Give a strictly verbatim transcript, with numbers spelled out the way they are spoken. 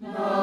No.